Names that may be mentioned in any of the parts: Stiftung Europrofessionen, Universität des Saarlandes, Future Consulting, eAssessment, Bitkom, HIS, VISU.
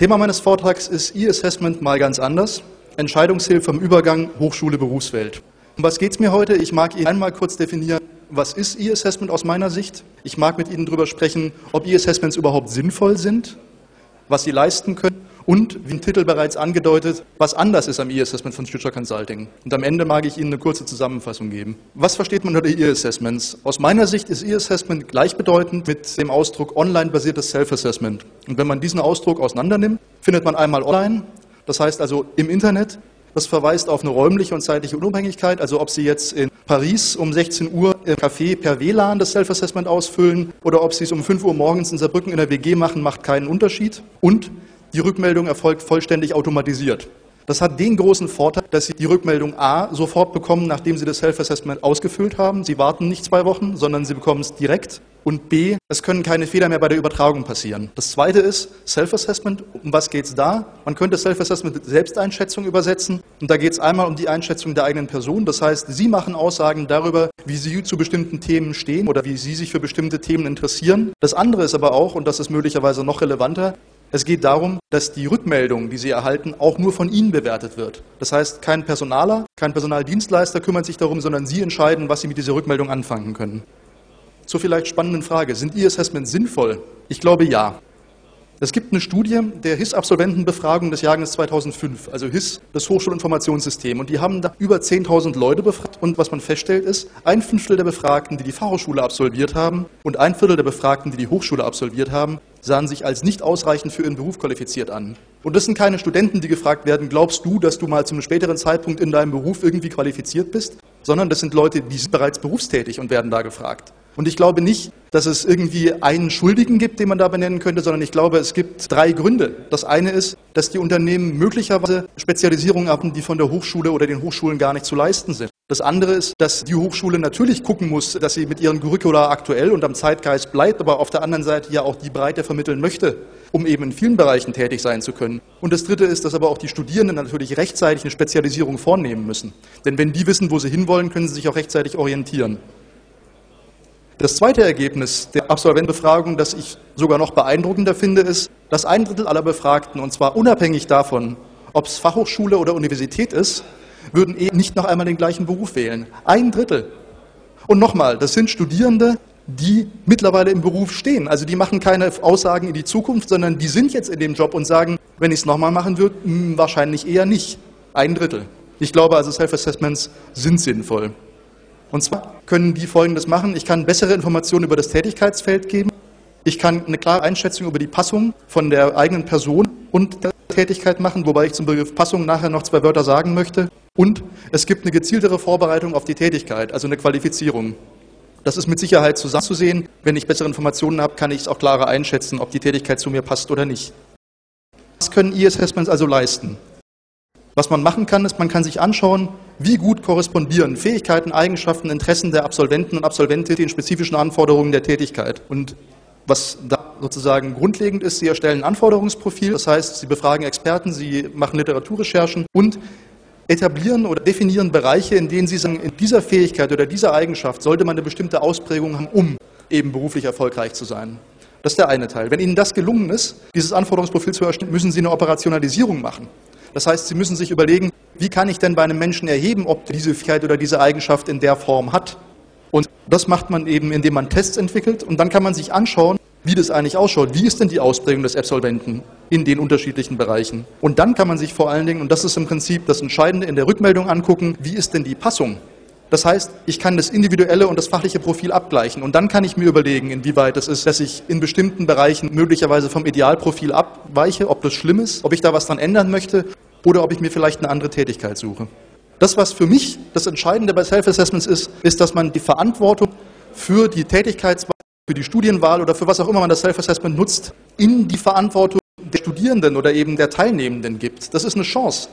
Thema meines Vortrags ist eAssessment mal ganz anders, Entscheidungshilfe im Übergang Hochschule-Berufswelt. Um was geht es mir heute? Ich mag Ihnen einmal kurz definieren, was ist eAssessment aus meiner Sicht. Ich mag mit Ihnen darüber sprechen, ob eAssessments überhaupt sinnvoll sind, was sie leisten können und, wie im Titel bereits angedeutet, was anders ist am eAssessment von Future Consulting. Und am Ende mag ich Ihnen eine kurze Zusammenfassung geben. Was versteht man unter eAssessments? Aus meiner Sicht ist eAssessment gleichbedeutend mit dem Ausdruck online-basiertes Self-Assessment. Und wenn man diesen Ausdruck auseinander nimmt, findet man einmal online, das heißt also im Internet. Das verweist auf eine räumliche und zeitliche Unabhängigkeit, also ob Sie jetzt in Paris um 16 Uhr im Café per WLAN das Self-Assessment ausfüllen oder ob Sie es um 5 Uhr morgens in Saarbrücken in der WG machen, macht keinen Unterschied. Und die Rückmeldung erfolgt vollständig automatisiert. Das hat den großen Vorteil, dass Sie die Rückmeldung A sofort bekommen, nachdem Sie das Self-Assessment ausgefüllt haben. Sie warten nicht 2 Wochen, sondern Sie bekommen es direkt. Und B, es können keine Fehler mehr bei der Übertragung passieren. Das zweite ist Self-Assessment. Um was geht es da? Man könnte Self-Assessment mit Selbsteinschätzung übersetzen. Und da geht es einmal um die Einschätzung der eigenen Person. Das heißt, Sie machen Aussagen darüber, wie Sie zu bestimmten Themen stehen oder wie Sie sich für bestimmte Themen interessieren. Das andere ist aber auch, und das ist möglicherweise noch relevanter, es geht darum, dass die Rückmeldung, die Sie erhalten, auch nur von Ihnen bewertet wird. Das heißt, kein Personaler, kein Personaldienstleister kümmert sich darum, sondern Sie entscheiden, was Sie mit dieser Rückmeldung anfangen können. Zur vielleicht spannenden Frage, sind eAssessments sinnvoll? Ich glaube, ja. Es gibt eine Studie der HIS-Absolventenbefragung des Jahres 2005, also HIS, das Hochschulinformationssystem. Und die haben da über 10.000 Leute befragt. Und was man feststellt ist, 1/5 der Befragten, die die Fachhochschule absolviert haben und 1/4 der Befragten, die die Hochschule absolviert haben, sahen sich als nicht ausreichend für ihren Beruf qualifiziert an. Und das sind keine Studenten, die gefragt werden, glaubst du, dass du mal zu einem späteren Zeitpunkt in deinem Beruf irgendwie qualifiziert bist, sondern das sind Leute, die sind bereits berufstätig und werden da gefragt. Und ich glaube nicht, dass es irgendwie einen Schuldigen gibt, den man da benennen könnte, sondern ich glaube, es gibt 3 Gründe. Das eine ist, dass die Unternehmen möglicherweise Spezialisierungen haben, die von der Hochschule oder den Hochschulen gar nicht zu leisten sind. Das andere ist, dass die Hochschule natürlich gucken muss, dass sie mit ihren Curricula aktuell und am Zeitgeist bleibt, aber auf der anderen Seite ja auch die Breite vermitteln möchte, um eben in vielen Bereichen tätig sein zu können. Und das dritte ist, dass aber auch die Studierenden natürlich rechtzeitig eine Spezialisierung vornehmen müssen. Denn wenn die wissen, wo sie hinwollen, können sie sich auch rechtzeitig orientieren. Das zweite Ergebnis der Absolventenbefragung, das ich sogar noch beeindruckender finde, ist, dass 1/3 aller Befragten, und zwar unabhängig davon, ob es Fachhochschule oder Universität ist, würden nicht noch einmal den gleichen Beruf wählen. 1/3. Und nochmal, das sind Studierende, die mittlerweile im Beruf stehen. Also die machen keine Aussagen in die Zukunft, sondern die sind jetzt in dem Job und sagen, wenn ich es nochmal machen würde, wahrscheinlich eher nicht. 1/3. Ich glaube also, Self-Assessments sind sinnvoll. Und zwar können die Folgendes machen. Ich kann bessere Informationen über das Tätigkeitsfeld geben. Ich kann eine klare Einschätzung über die Passung von der eigenen Person und der Tätigkeit machen, wobei ich zum Begriff Passung nachher noch 2 Wörter sagen möchte. Und es gibt eine gezieltere Vorbereitung auf die Tätigkeit, also eine Qualifizierung. Das ist mit Sicherheit zusammenzusehen. Wenn ich bessere Informationen habe, kann ich es auch klarer einschätzen, ob die Tätigkeit zu mir passt oder nicht. Was können eAssessments also leisten? Was man machen kann, ist, man kann sich anschauen, wie gut korrespondieren Fähigkeiten, Eigenschaften, Interessen der Absolventen und Absolventinnen den spezifischen Anforderungen der Tätigkeit. Und was da sozusagen grundlegend ist, Sie erstellen ein Anforderungsprofil, das heißt, Sie befragen Experten, Sie machen Literaturrecherchen und etablieren oder definieren Bereiche, in denen Sie sagen, in dieser Fähigkeit oder dieser Eigenschaft sollte man eine bestimmte Ausprägung haben, um eben beruflich erfolgreich zu sein. Das ist der eine Teil. Wenn Ihnen das gelungen ist, dieses Anforderungsprofil zu erstellen, müssen Sie eine Operationalisierung machen. Das heißt, Sie müssen sich überlegen, wie kann ich denn bei einem Menschen erheben, ob diese Fähigkeit oder diese Eigenschaft in der Form hat. Und das macht man eben, indem man Tests entwickelt. Und dann kann man sich anschauen, wie das eigentlich ausschaut. Wie ist denn die Ausprägung des Absolventen in den unterschiedlichen Bereichen? Und dann kann man sich vor allen Dingen, und das ist im Prinzip das Entscheidende in der Rückmeldung, angucken, wie ist denn die Passung? Das heißt, ich kann das individuelle und das fachliche Profil abgleichen. Und dann kann ich mir überlegen, inwieweit es ist, dass ich in bestimmten Bereichen möglicherweise vom Idealprofil abweiche, ob das schlimm ist, ob ich da was dran ändern möchte oder ob ich mir vielleicht eine andere Tätigkeit suche. Das, was für mich das Entscheidende bei Self-Assessments ist, ist, dass man die Verantwortung für die Tätigkeitswahl, für die Studienwahl oder für was auch immer man das Self-Assessment nutzt, in die Verantwortung der Studierenden oder eben der Teilnehmenden gibt. Das ist eine Chance.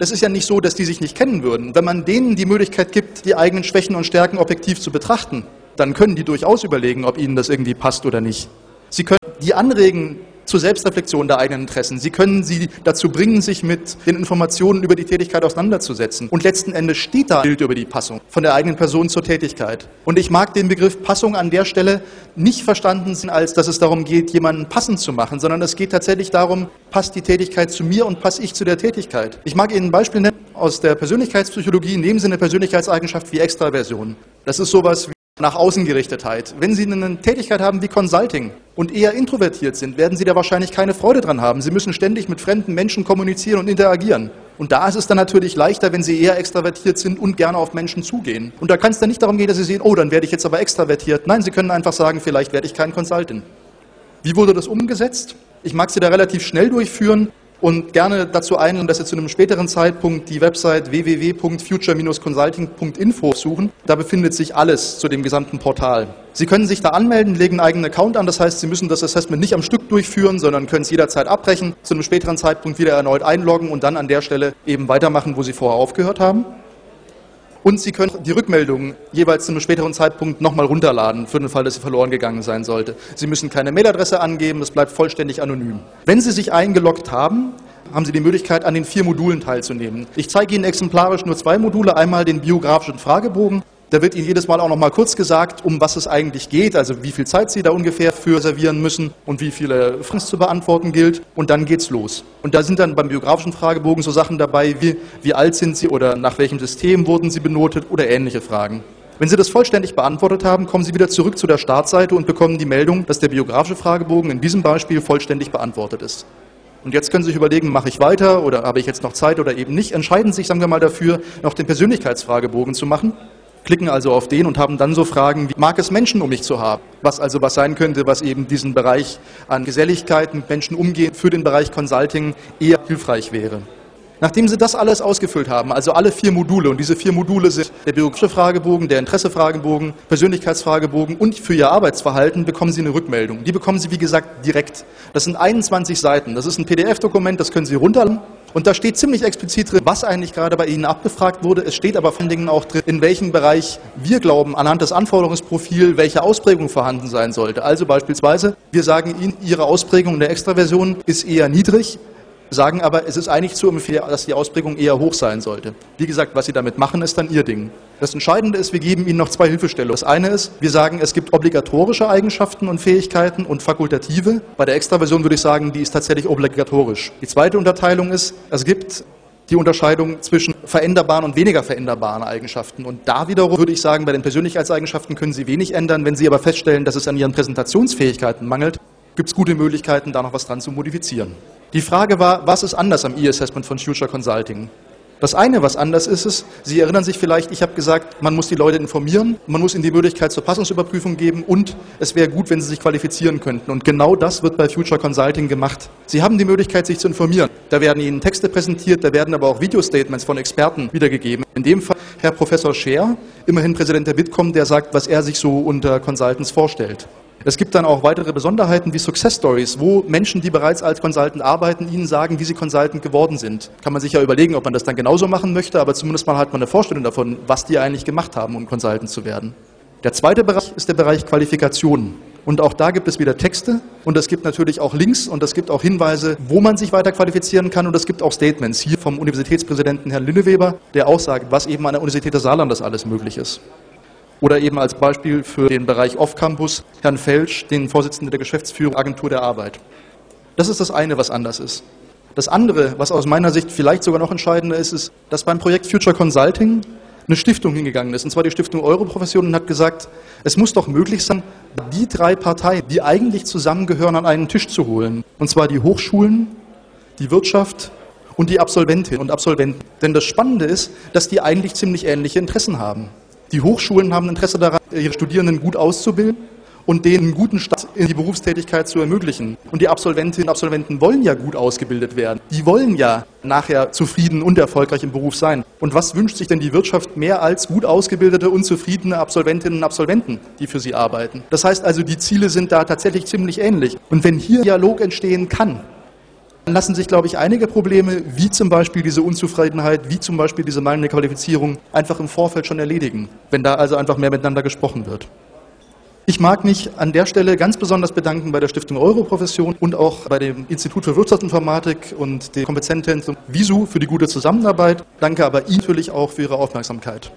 Das ist ja nicht so, dass die sich nicht kennen würden. Wenn man denen die Möglichkeit gibt, die eigenen Schwächen und Stärken objektiv zu betrachten, dann können die durchaus überlegen, ob ihnen das irgendwie passt oder nicht. Sie können die anregen, zur Selbstreflexion der eigenen Interessen. Sie können sie dazu bringen, sich mit den Informationen über die Tätigkeit auseinanderzusetzen. Und letzten Endes steht da ein Bild über die Passung von der eigenen Person zur Tätigkeit. Und ich mag den Begriff Passung an der Stelle nicht verstanden sein, als dass es darum geht, jemanden passend zu machen, sondern es geht tatsächlich darum, passt die Tätigkeit zu mir und passe ich zu der Tätigkeit. Ich mag Ihnen ein Beispiel nennen aus der Persönlichkeitspsychologie. Nehmen Sie eine Persönlichkeitseigenschaft wie Extraversion. Das ist sowas wie nach Außengerichtetheit. Wenn Sie eine Tätigkeit haben wie Consulting und eher introvertiert sind, werden Sie da wahrscheinlich keine Freude dran haben. Sie müssen ständig mit fremden Menschen kommunizieren und interagieren. Und da ist es dann natürlich leichter, wenn Sie eher extravertiert sind und gerne auf Menschen zugehen. Und da kann es dann nicht darum gehen, dass Sie sehen, oh, dann werde ich jetzt aber extravertiert. Nein, Sie können einfach sagen, vielleicht werde ich kein Consultant. Wie wurde das umgesetzt? Ich mag Sie da relativ schnell durchführen und gerne dazu einladen, dass Sie zu einem späteren Zeitpunkt die Website www.future-consulting.info suchen. Da befindet sich alles zu dem gesamten Portal. Sie können sich da anmelden, legen einen eigenen Account an. Das heißt, Sie müssen das Assessment nicht am Stück durchführen, sondern können es jederzeit abbrechen, zu einem späteren Zeitpunkt wieder erneut einloggen und dann an der Stelle eben weitermachen, wo Sie vorher aufgehört haben. Und Sie können die Rückmeldungen jeweils zu einem späteren Zeitpunkt nochmal runterladen, für den Fall, dass sie verloren gegangen sein sollte. Sie müssen keine Mailadresse angeben, es bleibt vollständig anonym. Wenn Sie sich eingeloggt haben, haben Sie die Möglichkeit, an den 4 Modulen teilzunehmen. Ich zeige Ihnen exemplarisch nur 2 Module, einmal den biografischen Fragebogen. Da wird Ihnen jedes Mal auch nochmal kurz gesagt, um was es eigentlich geht, also wie viel Zeit Sie da ungefähr für reservieren müssen und wie viele Fragen zu beantworten gilt. Und dann geht's los. Und da sind dann beim biografischen Fragebogen so Sachen dabei wie, wie alt sind Sie oder nach welchem System wurden Sie benotet oder ähnliche Fragen. Wenn Sie das vollständig beantwortet haben, kommen Sie wieder zurück zu der Startseite und bekommen die Meldung, dass der biografische Fragebogen in diesem Beispiel vollständig beantwortet ist. Und jetzt können Sie sich überlegen, mache ich weiter oder habe ich jetzt noch Zeit oder eben nicht. Entscheiden Sie sich, sagen wir mal, dafür, noch den Persönlichkeitsfragebogen zu machen. Klicken also auf den und haben dann so Fragen wie, mag es Menschen um mich zu haben? Was also was sein könnte, was eben diesen Bereich an Geselligkeit mit Menschen umgehen für den Bereich Consulting eher hilfreich wäre. Nachdem Sie das alles ausgefüllt haben, also alle 4 Module, und diese 4 Module sind der biografische Fragebogen, der Interessefragebogen, Persönlichkeitsfragebogen und für Ihr Arbeitsverhalten, bekommen Sie eine Rückmeldung. Die bekommen Sie, wie gesagt, direkt. Das sind 21 Seiten. Das ist ein PDF-Dokument, das können Sie runterladen. Und da steht ziemlich explizit drin, was eigentlich gerade bei Ihnen abgefragt wurde. Es steht aber vor allen Dingen auch drin, in welchem Bereich wir glauben, anhand des Anforderungsprofils, welche Ausprägung vorhanden sein sollte. Also beispielsweise, wir sagen Ihnen, Ihre Ausprägung in der Extraversion ist eher niedrig, sagen aber, es ist eigentlich zu empfehlen, dass die Ausprägung eher hoch sein sollte. Wie gesagt, was Sie damit machen, ist dann Ihr Ding. Das Entscheidende ist, wir geben Ihnen noch 2 Hilfestellungen. Das eine ist, wir sagen, es gibt obligatorische Eigenschaften und Fähigkeiten und fakultative. Bei der Extraversion würde ich sagen, die ist tatsächlich obligatorisch. Die zweite Unterteilung ist, es gibt die Unterscheidung zwischen veränderbaren und weniger veränderbaren Eigenschaften. Und da wiederum würde ich sagen, bei den Persönlichkeitseigenschaften können Sie wenig ändern. Wenn Sie aber feststellen, dass es an Ihren Präsentationsfähigkeiten mangelt, gibt es gute Möglichkeiten, da noch was dran zu modifizieren. Die Frage war, was ist anders am eAssessment von Future Consulting? Das eine, was anders ist, ist, Sie erinnern sich vielleicht, ich habe gesagt, man muss die Leute informieren, man muss ihnen die Möglichkeit zur Passungsüberprüfung geben und es wäre gut, wenn sie sich qualifizieren könnten. Und genau das wird bei Future Consulting gemacht. Sie haben die Möglichkeit, sich zu informieren. Da werden Ihnen Texte präsentiert, da werden aber auch Videostatements von Experten wiedergegeben. In dem Fall Herr Professor Scheer, immerhin Präsident der Bitkom, der sagt, was er sich so unter Consultants vorstellt. Es gibt dann auch weitere Besonderheiten wie Success Stories, wo Menschen, die bereits als Consultant arbeiten, Ihnen sagen, wie sie Consultant geworden sind. Kann man sich ja überlegen, ob man das dann genauso machen möchte, aber zumindest mal hat man eine Vorstellung davon, was die eigentlich gemacht haben, um Consultant zu werden. Der zweite Bereich ist der Bereich Qualifikationen. Und auch da gibt es wieder Texte und es gibt natürlich auch Links und es gibt auch Hinweise, wo man sich weiter qualifizieren kann und es gibt auch Statements. Hier vom Universitätspräsidenten Herrn Linneweber, der auch sagt, was eben an der Universität des Saarlandes alles möglich ist. Oder eben als Beispiel für den Bereich Off-Campus, Herrn Felsch, den Vorsitzenden der Geschäftsführung Agentur der Arbeit. Das ist das eine, was anders ist. Das andere, was aus meiner Sicht vielleicht sogar noch entscheidender ist, ist, dass beim Projekt Future Consulting eine Stiftung hingegangen ist, und zwar die Stiftung Europrofessionen, und hat gesagt, es muss doch möglich sein, die 3 Parteien, die eigentlich zusammengehören, an einen Tisch zu holen. Und zwar die Hochschulen, die Wirtschaft und die Absolventinnen und Absolventen. Denn das Spannende ist, dass die eigentlich ziemlich ähnliche Interessen haben. Die Hochschulen haben Interesse daran, ihre Studierenden gut auszubilden und denen einen guten Start in die Berufstätigkeit zu ermöglichen. Und die Absolventinnen und Absolventen wollen ja gut ausgebildet werden. Die wollen ja nachher zufrieden und erfolgreich im Beruf sein. Und was wünscht sich denn die Wirtschaft mehr als gut ausgebildete und zufriedene Absolventinnen und Absolventen, die für sie arbeiten? Das heißt also, die Ziele sind da tatsächlich ziemlich ähnlich. Und wenn hier Dialog entstehen kann, dann lassen sich, glaube ich, einige Probleme, wie zum Beispiel diese Unzufriedenheit, wie zum Beispiel diese mangelnde Qualifizierung, einfach im Vorfeld schon erledigen, wenn da also einfach mehr miteinander gesprochen wird. Ich mag mich an der Stelle ganz besonders bedanken bei der Stiftung Europrofessionen und auch bei dem Institut für Wirtschaftsinformatik und dem Kompetenzzentrum VISU für die gute Zusammenarbeit. Danke aber Ihnen natürlich auch für Ihre Aufmerksamkeit.